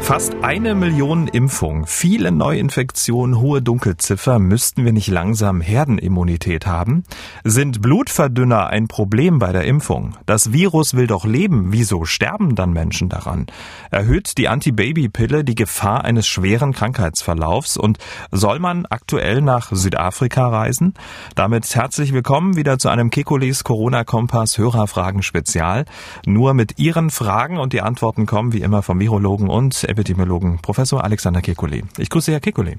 Fast 1 Million Impfungen, viele Neuinfektionen, hohe Dunkelziffer. Müssten wir nicht langsam Herdenimmunität haben? Sind Blutverdünner ein Problem bei der Impfung? Das Virus will doch leben. Wieso sterben dann Menschen daran? Erhöht die Antibabypille die Gefahr eines schweren Krankheitsverlaufs? Und soll man aktuell nach Südafrika reisen? Damit herzlich willkommen wieder zu einem Kekulés Corona-Kompass Hörerfragen-Spezial. Nur mit Ihren Fragen und die Antworten kommen wie immer vom Virologen und Epidemiologen Professor Alexander Kekulé. Ich grüße Herr Kekulé.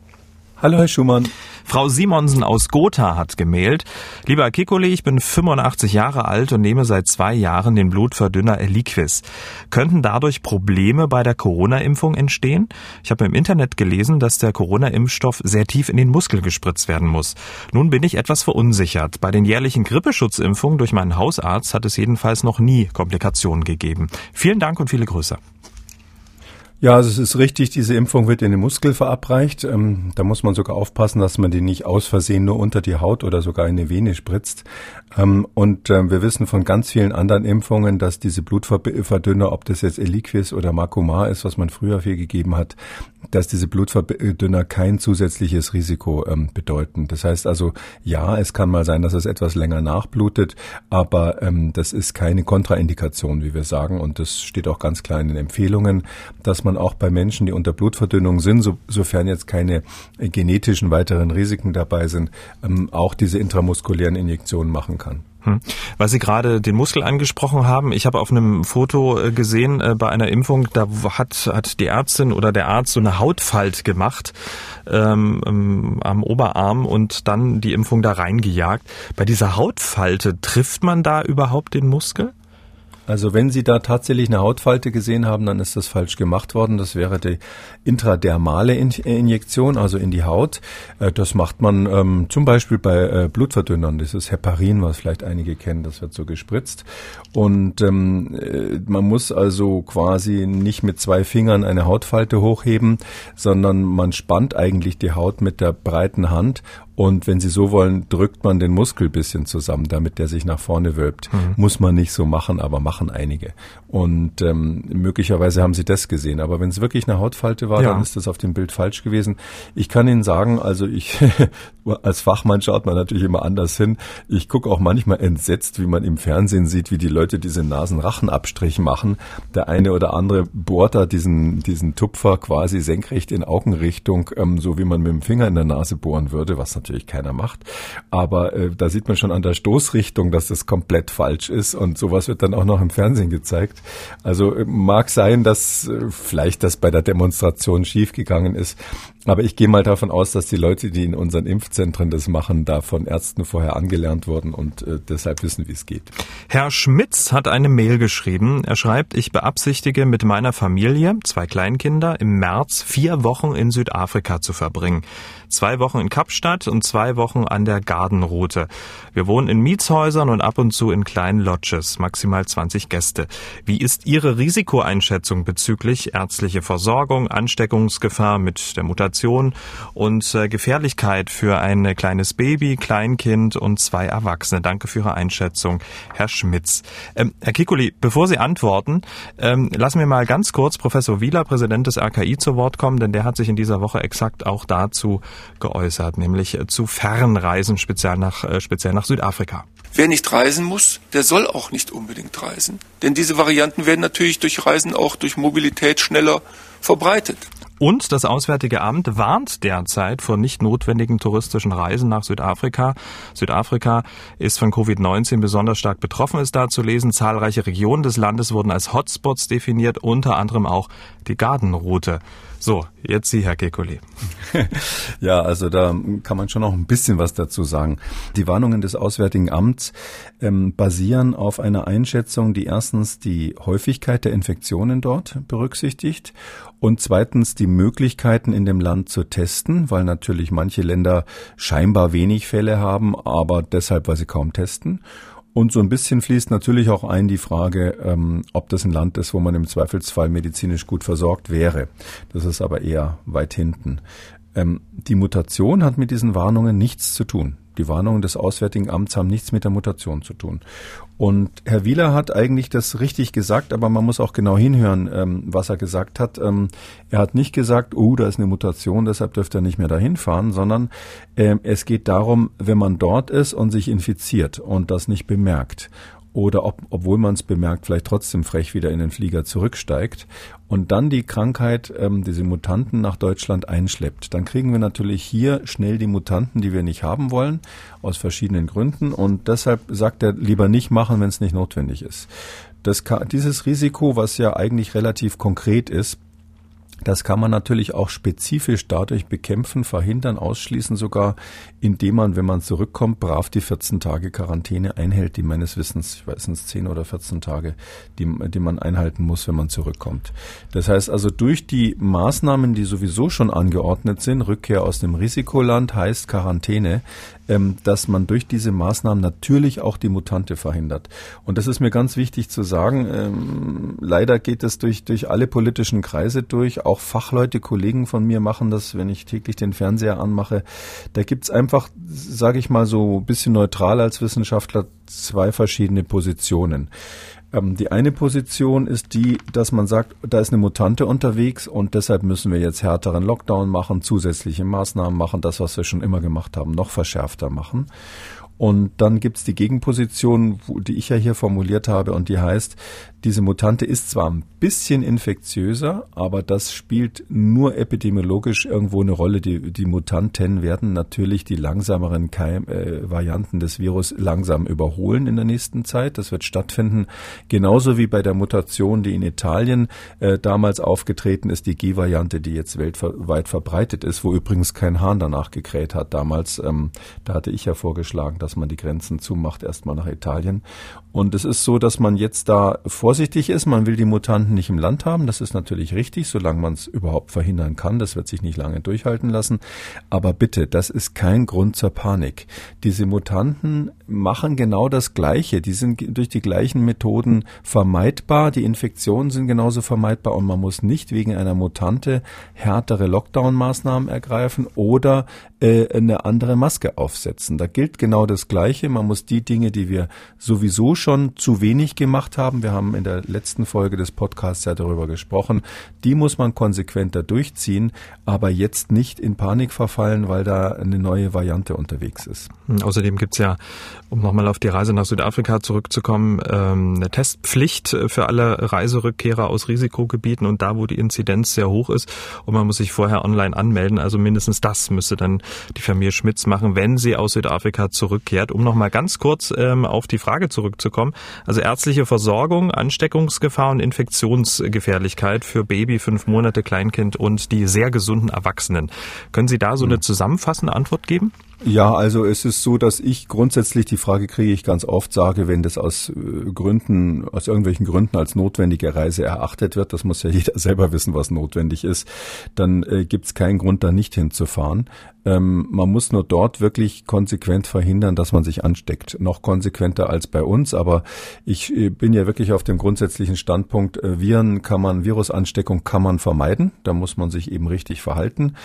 Hallo Herr Schumann. Frau Simonsen aus Gotha hat gemeldet. Lieber Herr Kekulé, ich bin 85 Jahre alt und nehme seit 2 Jahren den Blutverdünner Eliquis. Könnten dadurch Probleme bei der Corona-Impfung entstehen? Ich habe im Internet gelesen, dass der Corona-Impfstoff sehr tief in den Muskel gespritzt werden muss. Nun bin ich etwas verunsichert. Bei den jährlichen Grippeschutzimpfungen durch meinen Hausarzt hat es jedenfalls noch nie Komplikationen gegeben. Vielen Dank und viele Grüße. Ja, also es ist richtig, diese Impfung wird in den Muskel verabreicht. Da muss man sogar aufpassen, dass man die nicht aus Versehen nur unter die Haut oder sogar in eine Vene spritzt. Wir wissen von ganz vielen anderen Impfungen, dass diese Blutverdünner, ob das jetzt Eliquis oder Marcumar ist, was man früher viel gegeben hat, dass diese Blutverdünner kein zusätzliches Risiko bedeuten. Das heißt also, ja, es kann mal sein, dass es etwas länger nachblutet, aber das ist keine Kontraindikation, wie wir sagen. Und das steht auch ganz klar in den Empfehlungen, dass man auch bei Menschen, die unter Blutverdünnung sind, sofern jetzt keine genetischen weiteren Risiken dabei sind, auch diese intramuskulären Injektionen machen kann. Weil Sie gerade den Muskel angesprochen haben, ich habe auf einem Foto gesehen bei einer Impfung, da hat die Ärztin oder der Arzt so eine Hautfalt gemacht am Oberarm und dann die Impfung da reingejagt. Bei dieser Hautfalte, trifft man da überhaupt den Muskel? Also wenn Sie da tatsächlich eine Hautfalte gesehen haben, dann ist das falsch gemacht worden. Das wäre die intradermale Injektion, also in die Haut. Das macht man zum Beispiel bei Blutverdünnern. Das ist Heparin, was vielleicht einige kennen. Das wird so gespritzt. Und man muss also quasi nicht mit 2 Fingern eine Hautfalte hochheben, sondern man spannt eigentlich die Haut mit der breiten Hand. Und wenn Sie so wollen, drückt man den Muskel ein bisschen zusammen, damit der sich nach vorne wölbt. Mhm. Muss man nicht so machen, aber machen einige. Und möglicherweise haben Sie das gesehen. Aber wenn es wirklich eine Hautfalte war, Dann ist das auf dem Bild falsch gewesen. Ich kann Ihnen sagen, also ich als Fachmann schaut man natürlich immer anders hin. Ich gucke auch manchmal entsetzt, wie man im Fernsehen sieht, wie die Leute diese Nasenrachenabstrich machen. Der eine oder andere bohrt da diesen Tupfer quasi senkrecht in Augenrichtung, so wie man mit dem Finger in der Nase bohren würde, was natürlich keiner macht. Aber da sieht man schon an der Stoßrichtung, dass das komplett falsch ist. Und sowas wird dann auch noch im Fernsehen gezeigt. Also mag sein, dass vielleicht das bei der Demonstration schiefgegangen ist. Aber ich gehe mal davon aus, dass die Leute, die in unseren Impfzentren das machen, da von Ärzten vorher angelernt wurden und deshalb wissen, wie es geht. Herr Schmitz hat eine Mail geschrieben. Er schreibt, ich beabsichtige mit meiner Familie, 2 Kleinkinder, im März 4 Wochen in Südafrika zu verbringen. 2 Wochen in Kapstadt und 2 Wochen an der Gardenroute. Wir wohnen in Mietshäusern und ab und zu in kleinen Lodges, maximal 20 Gäste. Wie ist Ihre Risikoeinschätzung bezüglich ärztliche Versorgung, Ansteckungsgefahr mit der Mutation und Gefährlichkeit für ein kleines Baby, Kleinkind und 2 Erwachsene. Danke für Ihre Einschätzung, Herr Schmitz. Herr Kekulé, bevor Sie antworten, lassen wir mal ganz kurz Professor Wieler, Präsident des RKI, zu Wort kommen, denn der hat sich in dieser Woche exakt auch dazu geäußert, nämlich zu Fernreisen, speziell nach Südafrika. Wer nicht reisen muss, der soll auch nicht unbedingt reisen, denn diese Varianten werden natürlich durch Reisen, auch durch Mobilität schneller verbreitet. Und das Auswärtige Amt warnt derzeit vor nicht notwendigen touristischen Reisen nach Südafrika. Südafrika ist von Covid-19 besonders stark betroffen, ist da zu lesen. Zahlreiche Regionen des Landes wurden als Hotspots definiert, unter anderem auch die Gardenroute. So, jetzt Sie, Herr Kekulé. Ja, also da kann man schon noch ein bisschen was dazu sagen. Die Warnungen des Auswärtigen Amts basieren auf einer Einschätzung, die erstens die Häufigkeit der Infektionen dort berücksichtigt und zweitens die Möglichkeiten in dem Land zu testen, weil natürlich manche Länder scheinbar wenig Fälle haben, aber deshalb, weil sie kaum testen. Und so ein bisschen fließt natürlich auch ein die Frage, ob das ein Land ist, wo man im Zweifelsfall medizinisch gut versorgt wäre. Das ist aber eher weit hinten. Die Mutation hat mit diesen Warnungen nichts zu tun. Die Warnungen des Auswärtigen Amts haben nichts mit der Mutation zu tun. Und Herr Wieler hat eigentlich das richtig gesagt, aber man muss auch genau hinhören, was er gesagt hat. Er hat nicht gesagt, da ist eine Mutation, deshalb dürfte er nicht mehr dahin fahren, sondern es geht darum, wenn man dort ist und sich infiziert und das nicht bemerkt oder obwohl man es bemerkt, vielleicht trotzdem frech wieder in den Flieger zurücksteigt und dann die Krankheit, diese Mutanten nach Deutschland einschleppt. Dann kriegen wir natürlich hier schnell die Mutanten, die wir nicht haben wollen, aus verschiedenen Gründen. Und deshalb sagt er, lieber nicht machen, wenn es nicht notwendig ist. Dieses Risiko, was ja eigentlich relativ konkret ist, das kann man natürlich auch spezifisch dadurch bekämpfen, verhindern, ausschließen sogar, indem man, wenn man zurückkommt, brav die 14 Tage Quarantäne einhält, die meines Wissens, ich weiß nicht, 10 oder 14 Tage, die man einhalten muss, wenn man zurückkommt. Das heißt also, durch die Maßnahmen, die sowieso schon angeordnet sind, Rückkehr aus dem Risikoland heißt Quarantäne, dass man durch diese Maßnahmen natürlich auch die Mutante verhindert. Und das ist mir ganz wichtig zu sagen. Leider geht es durch alle politischen Kreise durch. Auch Fachleute, Kollegen von mir machen das, wenn ich täglich den Fernseher anmache. Da gibt's einfach, sage ich mal so ein bisschen neutral als Wissenschaftler, zwei verschiedene Positionen. Die eine Position ist die, dass man sagt, da ist eine Mutante unterwegs und deshalb müssen wir jetzt härteren Lockdown machen, zusätzliche Maßnahmen machen, das, was wir schon immer gemacht haben, noch verschärfter machen. Und dann gibt's die Gegenposition, die ich ja hier formuliert habe und die heißt, diese Mutante ist zwar ein bisschen infektiöser, aber das spielt nur epidemiologisch irgendwo eine Rolle. Die Mutanten werden natürlich die langsameren Varianten des Virus langsam überholen in der nächsten Zeit. Das wird stattfinden, genauso wie bei der Mutation, die in Italien damals aufgetreten ist, die G-Variante, die jetzt weltweit verbreitet ist, wo übrigens kein Hahn danach gekräht hat. Damals, da hatte ich ja vorgeschlagen, dass man die Grenzen zumacht, erstmal nach Italien. Und es ist so, dass man jetzt da vorsichtig ist. Man will die Mutanten nicht im Land haben. Das ist natürlich richtig, solange man es überhaupt verhindern kann. Das wird sich nicht lange durchhalten lassen. Aber bitte, das ist kein Grund zur Panik. Diese Mutanten machen genau das Gleiche. Die sind durch die gleichen Methoden vermeidbar. Die Infektionen sind genauso vermeidbar. Und man muss nicht wegen einer Mutante härtere Lockdown-Maßnahmen ergreifen oder eine andere Maske aufsetzen. Da gilt genau das Gleiche. Man muss die Dinge, die wir sowieso schon zu wenig gemacht haben, wir haben in der letzten Folge des Podcasts ja darüber gesprochen, die muss man konsequenter durchziehen, aber jetzt nicht in Panik verfallen, weil da eine neue Variante unterwegs ist. Außerdem gibt's ja, um nochmal auf die Reise nach Südafrika zurückzukommen, eine Testpflicht für alle Reiserückkehrer aus Risikogebieten und da, wo die Inzidenz sehr hoch ist und man muss sich vorher online anmelden, also mindestens das müsste dann die Familie Schmitz machen, wenn sie aus Südafrika zurückkehrt. Um nochmal ganz kurz auf die Frage zurückzukommen, also ärztliche Versorgung, Ansteckungsgefahr und Infektionsgefährlichkeit für Baby, 5 Monate, Kleinkind und die sehr gesunden Erwachsenen. Können Sie da so eine zusammenfassende Antwort geben? Ja, also es ist so, dass ich grundsätzlich die Frage kriege, ich ganz oft sage, wenn das aus irgendwelchen Gründen als notwendige Reise erachtet wird, das muss ja jeder selber wissen, was notwendig ist, dann gibt's keinen Grund, da nicht hinzufahren. Man muss nur dort wirklich konsequent verhindern, dass man sich ansteckt. Noch konsequenter als bei uns, aber ich bin ja wirklich auf dem grundsätzlichen Standpunkt, Virusansteckung kann man vermeiden, da muss man sich eben richtig verhalten.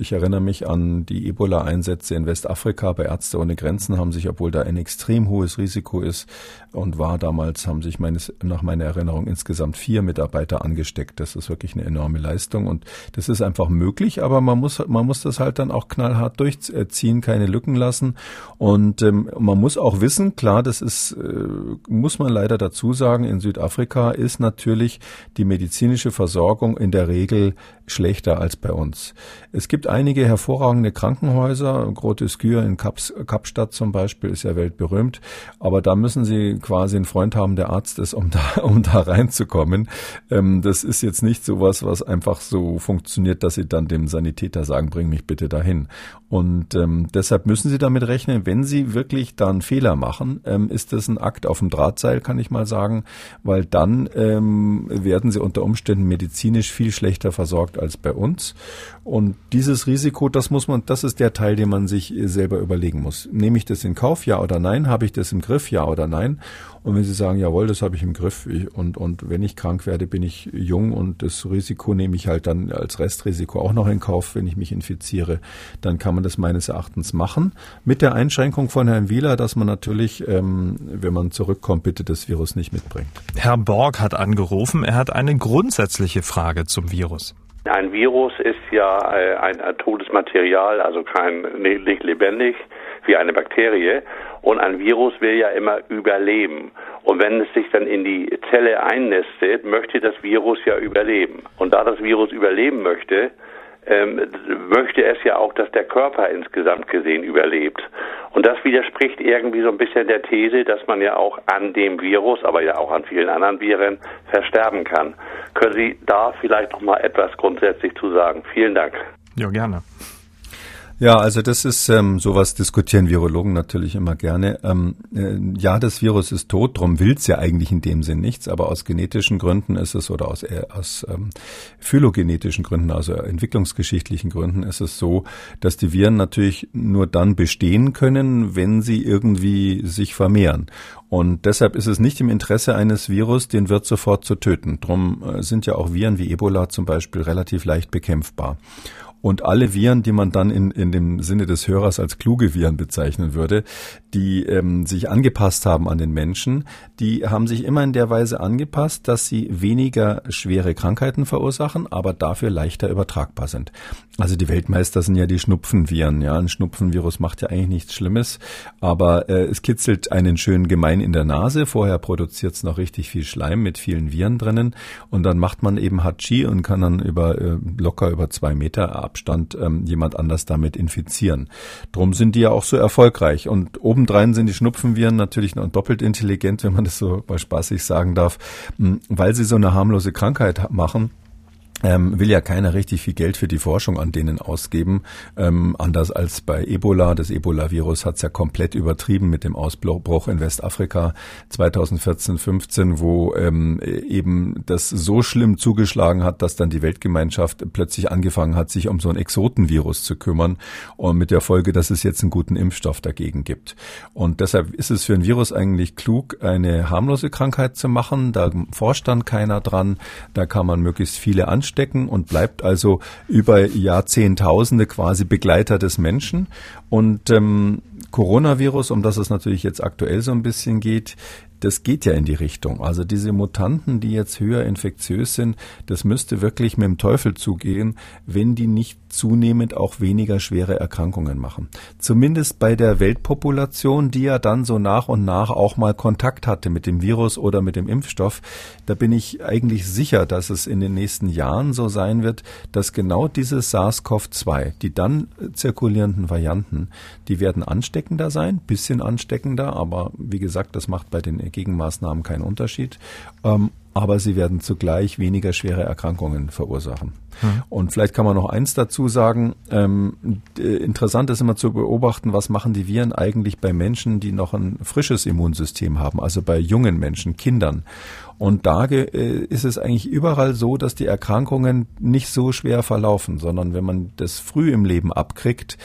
Ich erinnere mich an die Ebola-Einsätze in Westafrika bei Ärzte ohne Grenzen, haben sich, obwohl da ein extrem hohes Risiko ist und war damals, haben sich nach meiner Erinnerung insgesamt 4 Mitarbeiter angesteckt. Das ist wirklich eine enorme Leistung und das ist einfach möglich, aber man muss das halt dann auch knallhart durchziehen, keine Lücken lassen und man muss auch wissen, klar, das ist, muss man leider dazu sagen, in Südafrika ist natürlich die medizinische Versorgung in der Regel schlechter als bei uns. Es gibt einige hervorragende Krankenhäuser, Groteskür in Kapstadt zum Beispiel ist ja weltberühmt, aber da müssen Sie quasi einen Freund haben, der Arzt ist, um da reinzukommen. Das ist jetzt nicht sowas, was einfach so funktioniert, dass Sie dann dem Sanitäter sagen, bring mich bitte dahin. Und deshalb müssen Sie damit rechnen, wenn Sie wirklich da einen Fehler machen, ist das ein Akt auf dem Drahtseil, kann ich mal sagen, weil dann werden Sie unter Umständen medizinisch viel schlechter versorgt als bei uns. Und dieses Risiko, das ist der Teil, den man sich selber überlegen muss. Nehme ich das in Kauf, ja oder nein? Habe ich das im Griff, ja oder nein? Und wenn Sie sagen, jawohl, das habe ich im Griff und wenn ich krank werde, bin ich jung und das Risiko nehme ich halt dann als Restrisiko auch noch in Kauf, wenn ich mich infiziere, dann kann man das meines Erachtens machen. Mit der Einschränkung von Herrn Wieler, dass man natürlich, wenn man zurückkommt, bitte das Virus nicht mitbringt. Herr Borg hat angerufen. Er hat eine grundsätzliche Frage zum Virus. Ein Virus ist ja ein totes Material, also nicht lebendig wie eine Bakterie. Und ein Virus will ja immer überleben. Und wenn es sich dann in die Zelle einnistet, möchte das Virus ja überleben. Und da das Virus überleben möchte, möchte es ja auch, dass der Körper insgesamt gesehen überlebt. Und das widerspricht irgendwie so ein bisschen der These, dass man ja auch an dem Virus, aber ja auch an vielen anderen Viren versterben kann. Können Sie da vielleicht noch mal etwas grundsätzlich zu sagen? Vielen Dank. Ja, gerne. Ja, also das ist, sowas diskutieren Virologen natürlich immer gerne. Ja, das Virus ist tot, drum will's ja eigentlich in dem Sinn nichts, aber aus genetischen Gründen ist es, oder aus phylogenetischen Gründen, also entwicklungsgeschichtlichen Gründen, ist es so, dass die Viren natürlich nur dann bestehen können, wenn sie irgendwie sich vermehren. Und deshalb ist es nicht im Interesse eines Virus, den Wirt sofort zu töten. Drum sind ja auch Viren wie Ebola zum Beispiel relativ leicht bekämpfbar. Und alle Viren, die man dann in dem Sinne des Hörers als kluge Viren bezeichnen würde, die sich angepasst haben an den Menschen, die haben sich immer in der Weise angepasst, dass sie weniger schwere Krankheiten verursachen, aber dafür leichter übertragbar sind. Also die Weltmeister sind ja die Schnupfenviren. Ja, ein Schnupfenvirus macht ja eigentlich nichts Schlimmes, aber es kitzelt einen schön gemein in der Nase. Vorher produziert's noch richtig viel Schleim mit vielen Viren drinnen und dann macht man eben Hatschi und kann dann locker über 2 Meter Abstand jemand anders damit infizieren. Drum sind die ja auch so erfolgreich. Und obendrein sind die Schnupfenviren natürlich noch doppelt intelligent, wenn man das so mal spaßig sagen darf, weil sie so eine harmlose Krankheit machen. Will ja keiner richtig viel Geld für die Forschung an denen ausgeben, anders als bei Ebola. Das Ebola-Virus hat's ja komplett übertrieben mit dem Ausbruch in Westafrika 2014-15, wo eben das so schlimm zugeschlagen hat, dass dann die Weltgemeinschaft plötzlich angefangen hat, sich um so ein Exotenvirus zu kümmern und mit der Folge, dass es jetzt einen guten Impfstoff dagegen gibt. Und deshalb ist es für ein Virus eigentlich klug, eine harmlose Krankheit zu machen. Da forscht dann keiner dran. Da kann man möglichst viele anstecken und bleibt also über Jahrzehntausende quasi Begleiter des Menschen. Und Coronavirus, um das es natürlich jetzt aktuell so ein bisschen geht, das geht ja in die Richtung. Also diese Mutanten, die jetzt höher infektiös sind, das müsste wirklich mit dem Teufel zugehen, wenn die nicht zunehmend auch weniger schwere Erkrankungen machen. Zumindest bei der Weltpopulation, die ja dann so nach und nach auch mal Kontakt hatte mit dem Virus oder mit dem Impfstoff, da bin ich eigentlich sicher, dass es in den nächsten Jahren so sein wird, dass genau diese SARS-CoV-2, die dann zirkulierenden Varianten, die werden ansteckender sein, bisschen ansteckender, aber wie gesagt, das macht bei den Gegenmaßnahmen keinen Unterschied, aber sie werden zugleich weniger schwere Erkrankungen verursachen. Mhm. Und vielleicht kann man noch eins dazu sagen, interessant ist immer zu beobachten, was machen die Viren eigentlich bei Menschen, die noch ein frisches Immunsystem haben, also bei jungen Menschen, Kindern. Und da ist es eigentlich überall so, dass die Erkrankungen nicht so schwer verlaufen, sondern wenn man das früh im Leben abkriegt,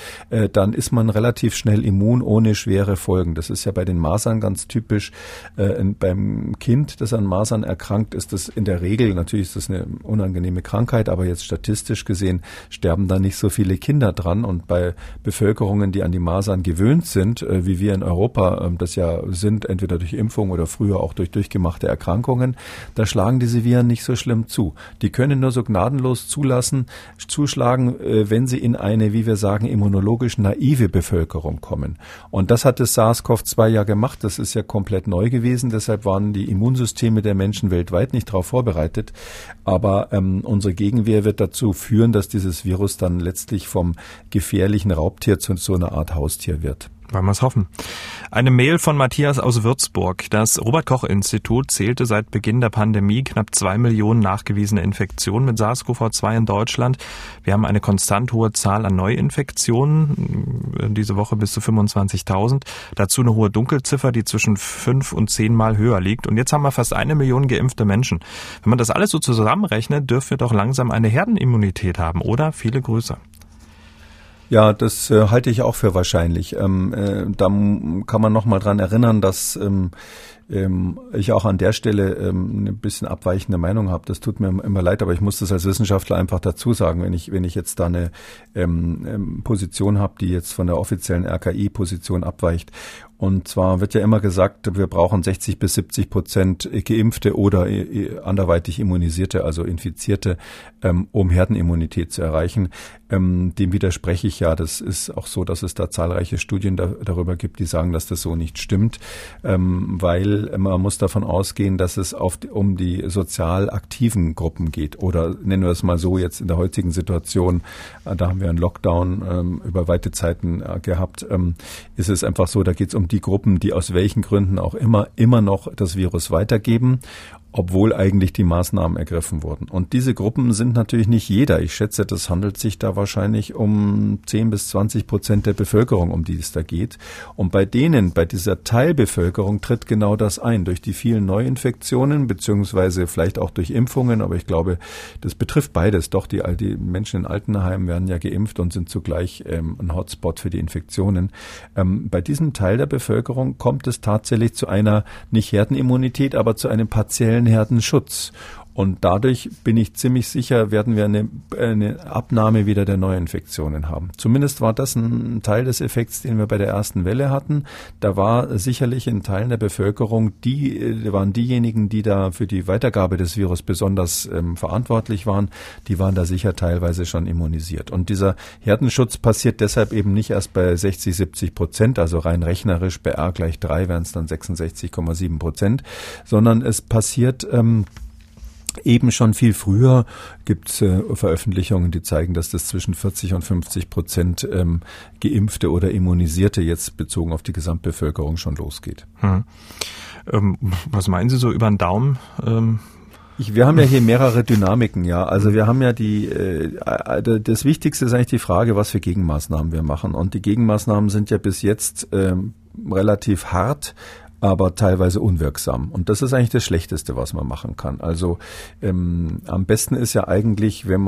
dann ist man relativ schnell immun ohne schwere Folgen. Das ist ja bei den Masern ganz typisch. Beim Kind, das an Masern erkrankt, ist das in der Regel, natürlich ist das eine unangenehme Krankheit, aber jetzt statistisch gesehen sterben da nicht so viele Kinder dran. Und bei Bevölkerungen, die an die Masern gewöhnt sind, wie wir in Europa das ja sind, entweder durch Impfung oder früher auch durch durchgemachte Erkrankungen, da schlagen diese Viren nicht so schlimm zu. Die können nur so gnadenlos zuschlagen, wenn sie in eine, wie wir sagen, immunologisch naive Bevölkerung kommen. Und das hat das SARS-CoV-2 ja gemacht. Das ist ja komplett neu gewesen. Deshalb waren die Immunsysteme der Menschen weltweit nicht darauf vorbereitet. Aber unsere Gegenwehr wird dazu führen, dass dieses Virus dann letztlich vom gefährlichen Raubtier zu so einer Art Haustier wird. Wollen wir es hoffen. Eine Mail von Matthias aus Würzburg. Das Robert-Koch-Institut zählte seit Beginn der Pandemie knapp 2 Millionen nachgewiesene Infektionen mit SARS-CoV-2 in Deutschland. Wir haben eine konstant hohe Zahl an Neuinfektionen, diese Woche bis zu 25.000. Dazu eine hohe Dunkelziffer, die zwischen 5 und 10 Mal höher liegt. Und jetzt haben wir fast 1 Million geimpfte Menschen. Wenn man das alles so zusammenrechnet, dürfen wir doch langsam eine Herdenimmunität haben, oder? Viele Grüße. Ja, das halte ich auch für wahrscheinlich. Da kann man nochmal dran erinnern, dass ich auch an der Stelle ein bisschen abweichende Meinung habe. Das tut mir immer leid, aber ich muss das als Wissenschaftler einfach dazu sagen, wenn ich jetzt da eine Position habe, die jetzt von der offiziellen RKI-Position abweicht. Und zwar wird ja immer gesagt, wir brauchen 60-70% Geimpfte oder anderweitig Immunisierte, also Infizierte, um Herdenimmunität zu erreichen. Dem widerspreche ich ja. Das ist auch so, dass es da zahlreiche Studien darüber gibt, die sagen, dass das so nicht stimmt, weil man muss davon ausgehen, dass es um die sozial aktiven Gruppen geht. Oder nennen wir es mal so, jetzt in der heutigen Situation, da haben wir einen Lockdown über weite Zeiten gehabt, ist es einfach so, da geht es um die Gruppen, die aus welchen Gründen auch immer noch das Virus weitergeben, obwohl eigentlich die Maßnahmen ergriffen wurden. Und diese Gruppen sind natürlich nicht jeder. Ich schätze, das handelt sich da wahrscheinlich um 10-20% der Bevölkerung, um die es da geht. Und bei dieser Teilbevölkerung tritt genau das ein. Durch die vielen Neuinfektionen, beziehungsweise vielleicht auch durch Impfungen, aber ich glaube, das betrifft beides. Doch, die Menschen in Altenheimen werden ja geimpft und sind zugleich ein Hotspot für die Infektionen. Bei diesem Teil der Bevölkerung kommt es tatsächlich zu einer, nicht Herdenimmunität, aber zu einem partiellen Herdenschutz. Und dadurch bin ich ziemlich sicher, werden wir eine Abnahme wieder der Neuinfektionen haben. Zumindest war das ein Teil des Effekts, den wir bei der ersten Welle hatten. Da war sicherlich in Teilen der Bevölkerung, die waren diejenigen, die da für die Weitergabe des Virus besonders verantwortlich waren, die waren da sicher teilweise schon immunisiert. Und dieser Herdenschutz passiert deshalb eben nicht erst bei 60-70%, also rein rechnerisch bei R = 3 wären es dann 66,7%, sondern es passiert eben schon viel früher. Gibt es Veröffentlichungen, die zeigen, dass das zwischen 40-50% Geimpfte oder Immunisierte jetzt bezogen auf die Gesamtbevölkerung schon losgeht. Hm. Was meinen Sie so über den Daumen? Wir haben ja hier mehrere Dynamiken, ja. Also wir haben ja das Wichtigste ist eigentlich die Frage, was für Gegenmaßnahmen wir machen. Und die Gegenmaßnahmen sind ja bis jetzt relativ hart, aber teilweise unwirksam. Und das ist eigentlich das Schlechteste, was man machen kann. Also am besten ist ja eigentlich, wenn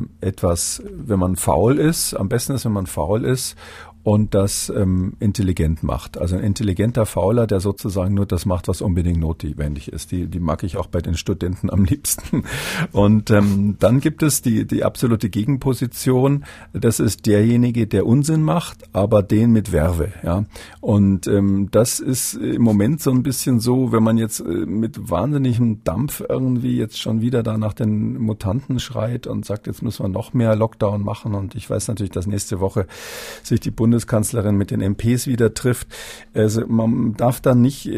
man faul ist und das intelligent macht. Also ein intelligenter Fauler, der sozusagen nur das macht, was unbedingt notwendig ist. Die mag ich auch bei den Studenten am liebsten. Und dann gibt es die absolute Gegenposition. Das ist derjenige, der Unsinn macht, aber den mit Werbe. Ja. Und das ist im Moment so ein bisschen so, wenn man jetzt mit wahnsinnigem Dampf irgendwie jetzt schon wieder da nach den Mutanten schreit und sagt, jetzt müssen wir noch mehr Lockdown machen. Und ich weiß natürlich, dass nächste Woche sich die Bundeskanzlerin mit den MPs wieder trifft. Also man darf dann nicht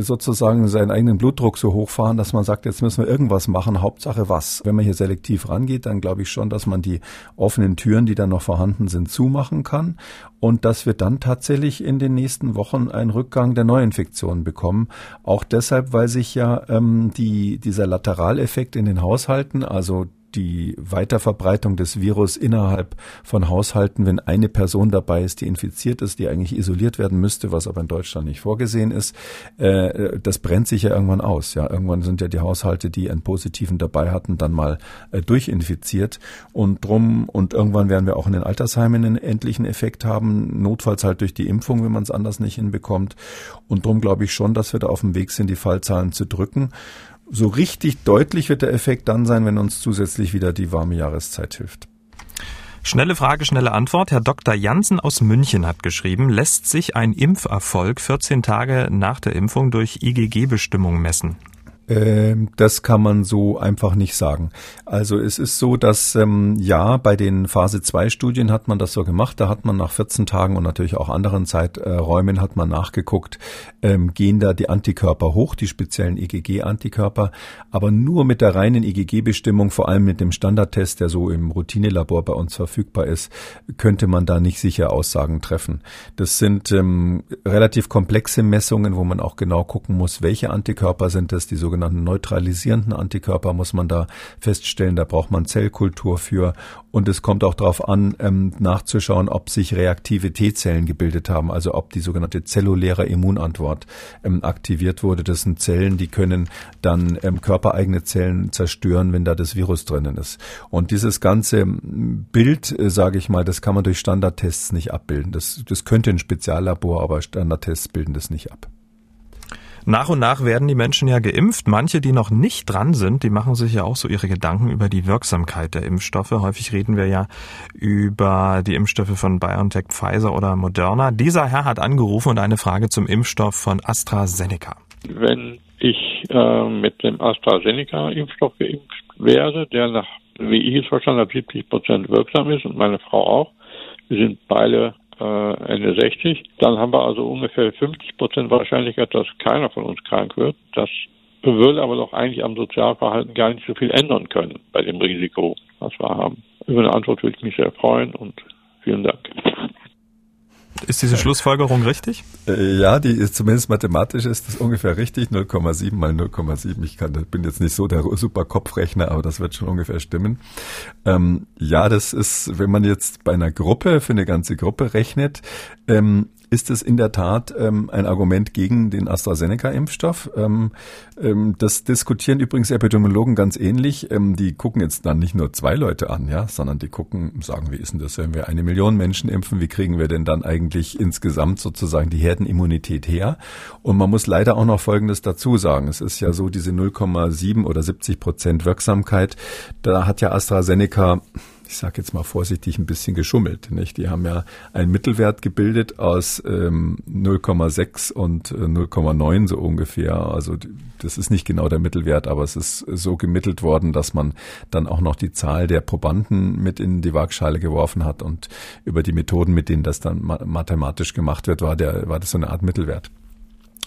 sozusagen seinen eigenen Blutdruck so hochfahren, dass man sagt, jetzt müssen wir irgendwas machen, Hauptsache was. Wenn man hier selektiv rangeht, dann glaube ich schon, dass man die offenen Türen, die dann noch vorhanden sind, zumachen kann und dass wir dann tatsächlich in den nächsten Wochen einen Rückgang der Neuinfektionen bekommen. Auch deshalb, weil sich ja dieser Lateraleffekt in den Haushalten, also die Weiterverbreitung des Virus innerhalb von Haushalten, wenn eine Person dabei ist, die infiziert ist, die eigentlich isoliert werden müsste, was aber in Deutschland nicht vorgesehen ist, das brennt sich ja irgendwann aus. Ja, irgendwann sind ja die Haushalte, die einen Positiven dabei hatten, dann mal durchinfiziert und irgendwann werden wir auch in den Altersheimen einen endlichen Effekt haben, notfalls halt durch die Impfung, wenn man es anders nicht hinbekommt. Und drum glaube ich schon, dass wir da auf dem Weg sind, die Fallzahlen zu drücken. So richtig deutlich wird der Effekt dann sein, wenn uns zusätzlich wieder die warme Jahreszeit hilft. Schnelle Frage, schnelle Antwort. Herr Dr. Jansen aus München hat geschrieben, lässt sich ein Impferfolg 14 Tage nach der Impfung durch IgG-Bestimmung messen? Das kann man so einfach nicht sagen. Also es ist so, dass bei den Phase-2-Studien hat man das so gemacht. Da hat man nach 14 Tagen und natürlich auch anderen Zeiträumen hat man nachgeguckt, gehen da die Antikörper hoch, die speziellen IgG-Antikörper, aber nur mit der reinen IgG-Bestimmung, vor allem mit dem Standardtest, der so im Routinelabor bei uns verfügbar ist, könnte man da nicht sicher Aussagen treffen. Das sind relativ komplexe Messungen, wo man auch genau gucken muss, welche Antikörper sind das, die sogenannten neutralisierenden Antikörper muss man da feststellen, da braucht man Zellkultur für und es kommt auch darauf an, nachzuschauen, ob sich reaktive T-Zellen gebildet haben, also ob die sogenannte zelluläre Immunantwort aktiviert wurde. Das sind Zellen, die können dann körpereigene Zellen zerstören, wenn da das Virus drinnen ist. Und dieses ganze Bild, sage ich mal, das kann man durch Standardtests nicht abbilden. Das könnte ein Speziallabor, aber Standardtests bilden das nicht ab. Nach und nach werden die Menschen ja geimpft. Manche, die noch nicht dran sind, die machen sich ja auch so ihre Gedanken über die Wirksamkeit der Impfstoffe. Häufig reden wir ja über die Impfstoffe von BioNTech, Pfizer oder Moderna. Dieser Herr hat angerufen und eine Frage zum Impfstoff von AstraZeneca. Wenn ich mit dem AstraZeneca-Impfstoff geimpft wäre, der nach, wie ich es verstanden habe, 70% wirksam ist und meine Frau auch, wir sind beide Ende 60, dann haben wir also ungefähr 50% Wahrscheinlichkeit, dass keiner von uns krank wird. Das würde aber doch eigentlich am Sozialverhalten gar nicht so viel ändern können bei dem Risiko, was wir haben. Über eine Antwort würde ich mich sehr freuen und vielen Dank. Ist diese Schlussfolgerung richtig? Ja, die ist zumindest mathematisch ist das ungefähr richtig. 0,7 mal 0,7. Ich bin jetzt nicht so der super Kopfrechner, aber das wird schon ungefähr stimmen. Ja, das ist, wenn man jetzt bei einer Gruppe, für eine ganze Gruppe rechnet, ist es in der Tat ein Argument gegen den AstraZeneca-Impfstoff. Das diskutieren übrigens Epidemiologen ganz ähnlich. Die gucken jetzt dann nicht nur 2 Leute an, ja, sondern die gucken, sagen, wie ist denn das, wenn wir 1 Million Menschen impfen, wie kriegen wir denn dann eigentlich insgesamt sozusagen die Herdenimmunität her? Und man muss leider auch noch Folgendes dazu sagen. Es ist ja so, diese 0,7 oder 70% Wirksamkeit, da hat ja AstraZeneca, ich sage jetzt mal vorsichtig, ein bisschen geschummelt, nicht? Die haben ja einen Mittelwert gebildet aus 0,6 und 0,9 so ungefähr. Also das ist nicht genau der Mittelwert, aber es ist so gemittelt worden, dass man dann auch noch die Zahl der Probanden mit in die Waagschale geworfen hat. Und über die Methoden, mit denen das dann mathematisch gemacht wird, war das so eine Art Mittelwert.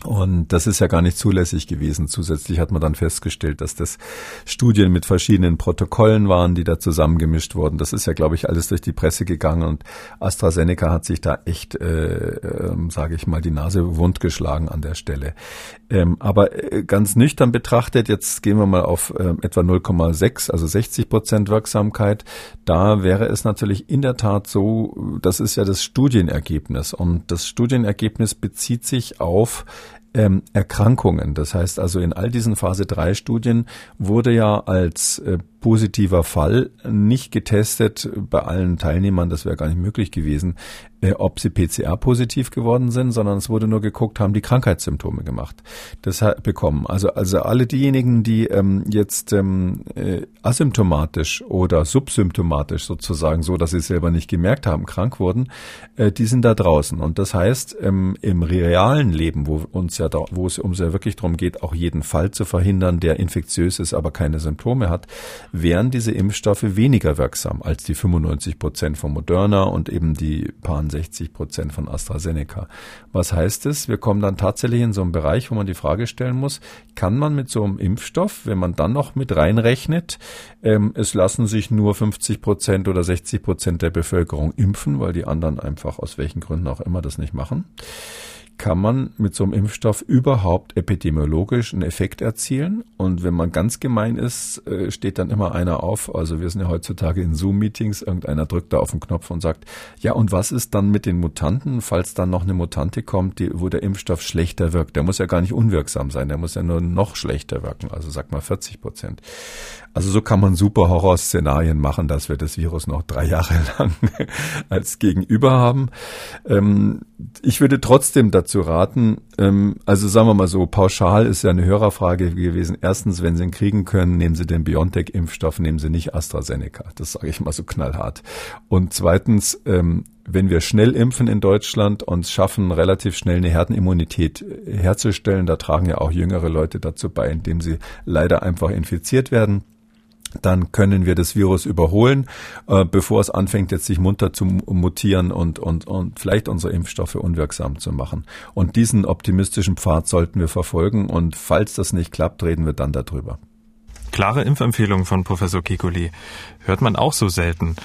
Und das ist ja gar nicht zulässig gewesen. Zusätzlich hat man dann festgestellt, dass das Studien mit verschiedenen Protokollen waren, die da zusammengemischt wurden. Das ist ja, glaube ich, alles durch die Presse gegangen und AstraZeneca hat sich da echt, sage ich mal, die Nase wund geschlagen an der Stelle. Aber ganz nüchtern betrachtet, jetzt gehen wir mal auf etwa 0,6, also 60% Wirksamkeit. Da wäre es natürlich in der Tat so, das ist ja das Studienergebnis. Und das Studienergebnis bezieht sich auf Erkrankungen. Das heißt also, in all diesen Phase-3-Studien wurde ja als positiver Fall nicht getestet bei allen Teilnehmern, das wäre gar nicht möglich gewesen, ob sie PCR-positiv geworden sind, sondern es wurde nur geguckt, haben die Krankheitssymptome gemacht. Das bekommen. Also alle diejenigen, die jetzt asymptomatisch oder subsymptomatisch sozusagen, so dass sie es selber nicht gemerkt haben, krank wurden, die sind da draußen. Und das heißt, im realen Leben, wo es uns ja wirklich darum geht, auch jeden Fall zu verhindern, der infektiös ist, aber keine Symptome hat, wären diese Impfstoffe weniger wirksam als die 95% von Moderna und eben die paar 60% von AstraZeneca. Was heißt es? Wir kommen dann tatsächlich in so einen Bereich, wo man die Frage stellen muss, kann man mit so einem Impfstoff, wenn man dann noch mit reinrechnet, es lassen sich nur 50% oder 60% der Bevölkerung impfen, weil die anderen einfach aus welchen Gründen auch immer das nicht machen. Kann man mit so einem Impfstoff überhaupt epidemiologisch einen Effekt erzielen? Und wenn man ganz gemein ist, steht dann immer einer auf. Also wir sind ja heutzutage in Zoom-Meetings, irgendeiner drückt da auf den Knopf und sagt, ja, und was ist dann mit den Mutanten, falls dann noch eine Mutante kommt, wo der Impfstoff schlechter wirkt? Der muss ja gar nicht unwirksam sein, der muss ja nur noch schlechter wirken, also sag mal 40%. Also so kann man super Horrorszenarien machen, dass wir das Virus noch 3 Jahre lang als Gegenüber haben. Ich würde trotzdem dazu raten, also sagen wir mal so, pauschal ist ja eine Hörerfrage gewesen. Erstens, wenn Sie ihn kriegen können, nehmen Sie den BioNTech-Impfstoff, nehmen Sie nicht AstraZeneca. Das sage ich mal so knallhart. Und zweitens, wenn wir schnell impfen in Deutschland und schaffen, relativ schnell eine Herdenimmunität herzustellen, da tragen ja auch jüngere Leute dazu bei, indem sie leider einfach infiziert werden, dann können wir das Virus überholen, bevor es anfängt, jetzt sich munter zu mutieren und vielleicht unsere Impfstoffe unwirksam zu machen. Und diesen optimistischen Pfad sollten wir verfolgen. Und falls das nicht klappt, reden wir dann darüber. Klare Impfempfehlung von Professor Kekulé hört man auch so selten.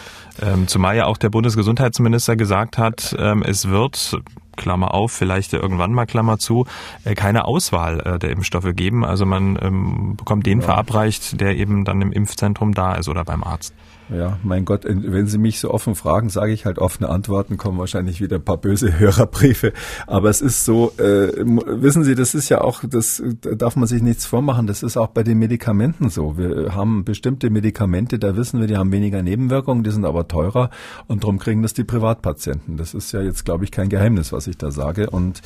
Zumal ja auch der Bundesgesundheitsminister gesagt hat, es wird, Klammer auf, vielleicht irgendwann mal Klammer zu, keine Auswahl der Impfstoffe geben. Also man bekommt den verabreicht, der eben dann im Impfzentrum da ist oder beim Arzt. Ja, mein Gott, wenn Sie mich so offen fragen, sage ich halt offene Antworten, kommen wahrscheinlich wieder ein paar böse Hörerbriefe. Aber es ist so, wissen Sie, das ist ja auch, das darf man sich nichts vormachen, das ist auch bei den Medikamenten so. Wir haben bestimmte Medikamente, da wissen wir, die haben weniger Nebenwirkungen, die sind aber teurer und darum kriegen das die Privatpatienten. Das ist ja jetzt, glaube ich, kein Geheimnis, was ich da sage. Und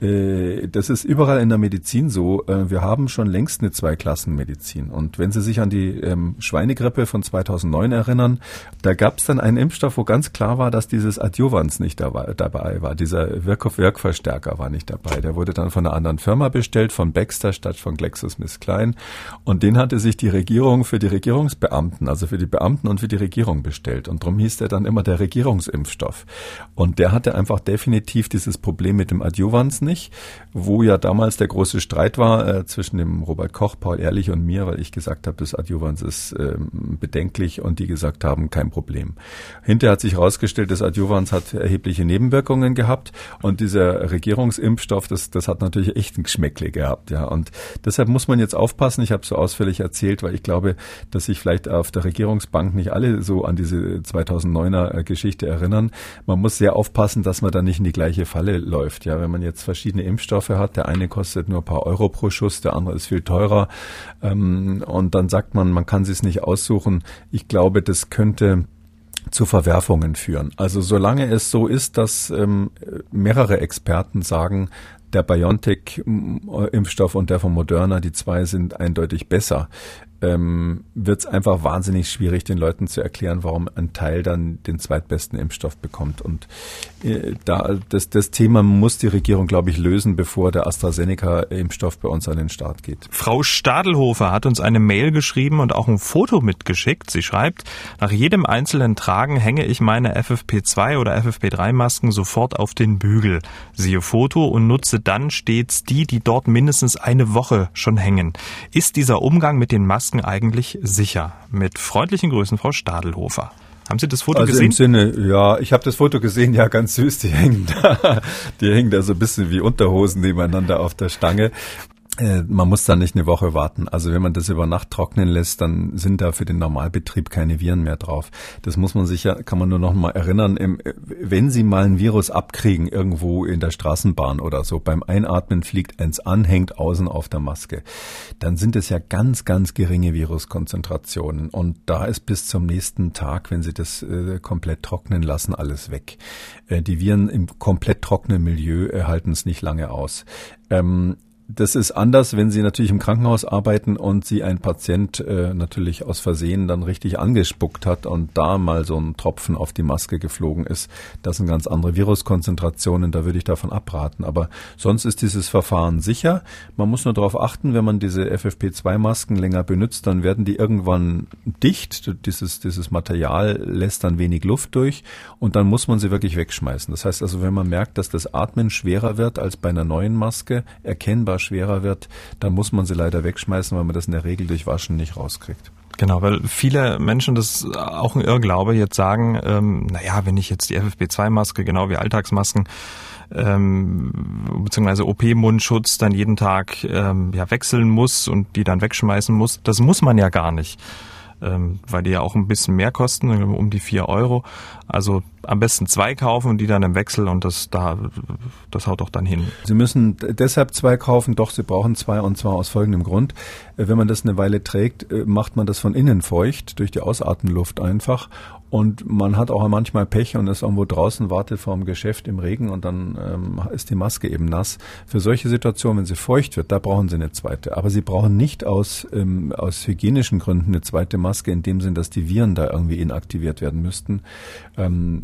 das ist überall in der Medizin so. Wir haben schon längst eine Zweiklassenmedizin. Und wenn Sie sich an die Schweinegrippe von 2009 erinnern, da gab es dann einen Impfstoff, wo ganz klar war, dass dieses Adjuvans nicht dabei war. Dieser Wirkverstärker war nicht dabei. Der wurde dann von einer anderen Firma bestellt, von Baxter statt von GlaxoSmithKline. Und den hatte sich die Regierung für die Regierungsbeamten, also für die Beamten und für die Regierung bestellt. Und darum hieß der dann immer der Regierungsimpfstoff. Und der hatte einfach definitiv dieses Problem mit dem Adjuvans nicht, wo ja damals der große Streit war zwischen dem Robert Koch, Paul Ehrlich und mir, weil ich gesagt habe, das Adjuvans ist bedenklich und die gesagt haben, kein Problem. Hinterher hat sich herausgestellt, das Adjuvans hat erhebliche Nebenwirkungen gehabt und dieser Regierungsimpfstoff, das hat natürlich echt ein Geschmäckle gehabt. Ja. Und deshalb muss man jetzt aufpassen, ich habe so ausführlich erzählt, weil ich glaube, dass sich vielleicht auf der Regierungsbank nicht alle so an diese 2009er Geschichte erinnern. Man muss sehr aufpassen, dass man da nicht in die gleiche Falle läuft. Ja. Wenn man jetzt verschiedene Impfstoffe hat, der eine kostet nur ein paar Euro pro Schuss, der andere ist viel teurer und dann sagt man, man kann sich's nicht aussuchen. Ich glaube, das könnte zu Verwerfungen führen. Also solange es so ist, dass mehrere Experten sagen, der BioNTech-Impfstoff und der von Moderna, die zwei sind eindeutig besser, wird es einfach wahnsinnig schwierig, den Leuten zu erklären, warum ein Teil dann den zweitbesten Impfstoff bekommt. Und das Thema muss die Regierung, glaube ich, lösen, bevor der AstraZeneca-Impfstoff bei uns an den Start geht. Frau Stadelhofer hat uns eine Mail geschrieben und auch ein Foto mitgeschickt. Sie schreibt, nach jedem einzelnen Tragen hänge ich meine FFP2 oder FFP3-Masken sofort auf den Bügel. Siehe Foto und nutze dann stets die dort mindestens eine Woche schon hängen. Ist dieser Umgang mit den Masken eigentlich sicher? Mit freundlichen Grüßen, Frau Stadelhofer. Haben Sie das Foto gesehen? Im Sinne, ja, ich habe das Foto gesehen, ja, ganz süß, die hängen da so ein bisschen wie Unterhosen nebeneinander auf der Stange. Man muss da nicht eine Woche warten. Also wenn man das über Nacht trocknen lässt, dann sind da für den Normalbetrieb keine Viren mehr drauf. Das muss man sich ja, kann man nur noch mal erinnern, wenn Sie mal ein Virus abkriegen, irgendwo in der Straßenbahn oder so, beim Einatmen fliegt eins an, hängt außen auf der Maske, dann sind es ja ganz, ganz geringe Viruskonzentrationen. Und da ist bis zum nächsten Tag, wenn Sie das komplett trocknen lassen, alles weg. Die Viren im komplett trockenen Milieu halten es nicht lange aus. Das ist anders, wenn Sie natürlich im Krankenhaus arbeiten und Sie ein Patient natürlich aus Versehen dann richtig angespuckt hat und da mal so ein Tropfen auf die Maske geflogen ist. Das sind ganz andere Viruskonzentrationen, da würde ich davon abraten. Aber sonst ist dieses Verfahren sicher. Man muss nur darauf achten, wenn man diese FFP2-Masken länger benutzt, dann werden die irgendwann dicht. Dieses Material lässt dann wenig Luft durch und dann muss man sie wirklich wegschmeißen. Das heißt also, wenn man merkt, dass das Atmen schwerer wird als bei einer neuen Maske, erkennbar schwerer wird, dann muss man sie leider wegschmeißen, weil man das in der Regel durch Waschen nicht rauskriegt. Genau, weil viele Menschen, das ist auch ein Irrglaube, jetzt sagen, naja, wenn ich jetzt die FFP2-Maske, genau wie Alltagsmasken, beziehungsweise OP-Mundschutz dann jeden Tag wechseln muss und die dann wegschmeißen muss, das muss man ja gar nicht, weil die ja auch ein bisschen mehr kosten, um die 4 €. Also am besten 2 kaufen und die dann im Wechsel und das haut auch dann hin. Sie müssen deshalb 2 kaufen, doch Sie brauchen 2 und zwar aus folgendem Grund. Wenn man das eine Weile trägt, macht man das von innen feucht, durch die Ausatmenluft einfach. Und man hat auch manchmal Pech und ist irgendwo draußen, wartet vorm Geschäft im Regen und dann ist die Maske eben nass. Für solche Situationen, wenn sie feucht wird, da brauchen Sie eine zweite. Aber Sie brauchen nicht aus hygienischen Gründen eine zweite Maske, in dem Sinn, dass die Viren da irgendwie inaktiviert werden müssten.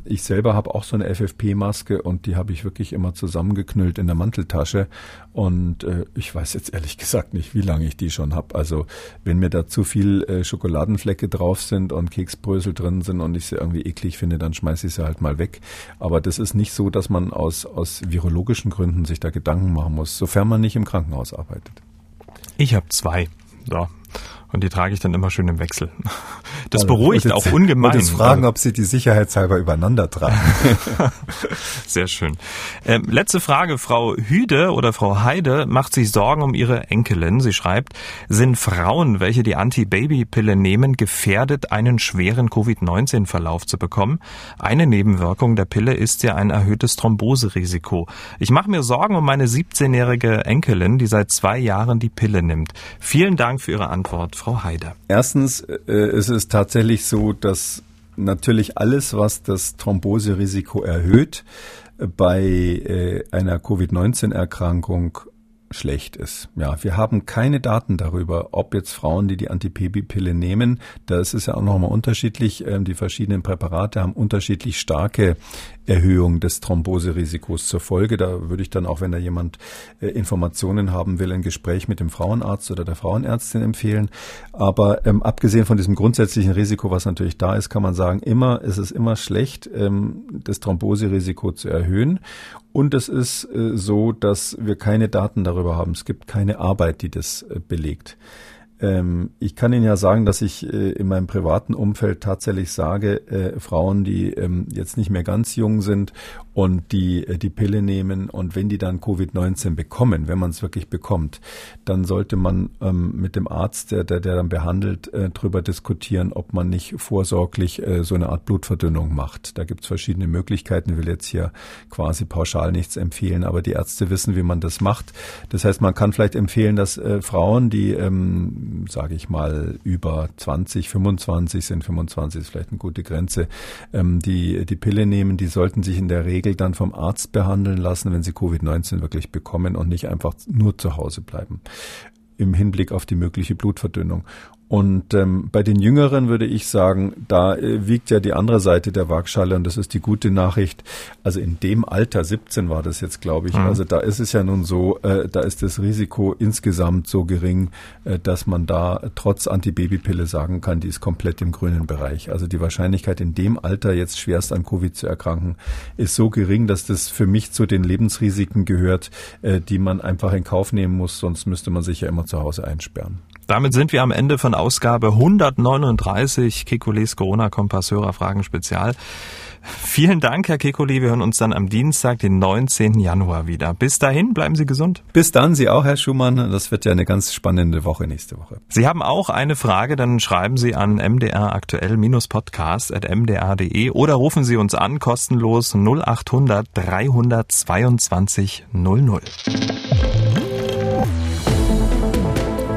Ich selber habe auch so eine FFP-Maske und die habe ich wirklich immer zusammengeknüllt in der Manteltasche. Und ich weiß jetzt ehrlich gesagt nicht, wie lange ich die schon habe. Also wenn mir da zu viel Schokoladenflecke drauf sind und Keksbrösel drin sind und ich sie irgendwie eklig finde, dann schmeiße ich sie halt mal weg. Aber das ist nicht so, dass man aus virologischen Gründen sich da Gedanken machen muss, sofern man nicht im Krankenhaus arbeitet. Ich habe 2. Ja, Und die trage ich dann immer schön im Wechsel. Das beruhigt auch ungemein. Ich wollte fragen, ob Sie die sicherheitshalber übereinander tragen. Sehr schön. Letzte Frage. Frau Hüde oder Frau Heide macht sich Sorgen um ihre Enkelin. Sie schreibt, sind Frauen, welche die Anti-Baby-Pille nehmen, gefährdet, einen schweren Covid-19-Verlauf zu bekommen? Eine Nebenwirkung der Pille ist ja ein erhöhtes Thromboserisiko. Ich mache mir Sorgen um meine 17-jährige Enkelin, die seit 2 Jahren die Pille nimmt. Vielen Dank für Ihre Antwort, Frau Heide. Erstens ist es tatsächlich so, dass natürlich alles, was das Thromboserisiko erhöht, bei einer Covid-19-Erkrankung schlecht ist. Ja, wir haben keine Daten darüber, ob jetzt Frauen, die die Antibabypille nehmen, das ist ja auch nochmal unterschiedlich, die verschiedenen Präparate haben unterschiedlich starke Erhöhung des Thromboserisikos zur Folge. Da würde ich dann auch, wenn da jemand Informationen haben will, ein Gespräch mit dem Frauenarzt oder der Frauenärztin empfehlen. Aber abgesehen von diesem grundsätzlichen Risiko, was natürlich da ist, kann man sagen, es ist immer schlecht, das Thromboserisiko zu erhöhen. Und es ist so, dass wir keine Daten darüber haben. Es gibt keine Arbeit, die das belegt. Ich kann Ihnen ja sagen, dass ich in meinem privaten Umfeld tatsächlich sage, Frauen, die jetzt nicht mehr ganz jung sind und die Pille nehmen und wenn die dann Covid-19 bekommen, wenn man es wirklich bekommt, dann sollte man mit dem Arzt, der dann behandelt, drüber diskutieren, ob man nicht vorsorglich so eine Art Blutverdünnung macht. Da gibt es verschiedene Möglichkeiten. Ich will jetzt hier quasi pauschal nichts empfehlen, aber die Ärzte wissen, wie man das macht. Das heißt, man kann vielleicht empfehlen, dass Frauen, die sage ich mal, über 20, 25 sind, 25 ist vielleicht eine gute Grenze, die Pille nehmen, die sollten sich in der Regel dann vom Arzt behandeln lassen, wenn sie Covid-19 wirklich bekommen und nicht einfach nur zu Hause bleiben, im Hinblick auf die mögliche Blutverdünnung. Und bei den Jüngeren würde ich sagen, da wiegt ja die andere Seite der Waagschale und das ist die gute Nachricht. Also in dem Alter, 17 war das jetzt, glaube ich, also da ist es ja nun so, da ist das Risiko insgesamt so gering, dass man da trotz Antibabypille sagen kann, die ist komplett im grünen Bereich. Also die Wahrscheinlichkeit in dem Alter jetzt schwerst an Covid zu erkranken ist so gering, dass das für mich zu den Lebensrisiken gehört, die man einfach in Kauf nehmen muss, sonst müsste man sich ja immer zu Hause einsperren. Damit sind wir am Ende von Ausgabe 139 Kekulés Corona-Kompass Hörerfragen Spezial. Vielen Dank, Herr Kekulé. Wir hören uns dann am Dienstag, den 19. Januar wieder. Bis dahin, bleiben Sie gesund. Bis dann, Sie auch, Herr Schumann. Das wird ja eine ganz spannende Woche nächste Woche. Sie haben auch eine Frage, dann schreiben Sie an mdraktuell-podcast@mdr.de oder rufen Sie uns an, kostenlos 0800 322 00.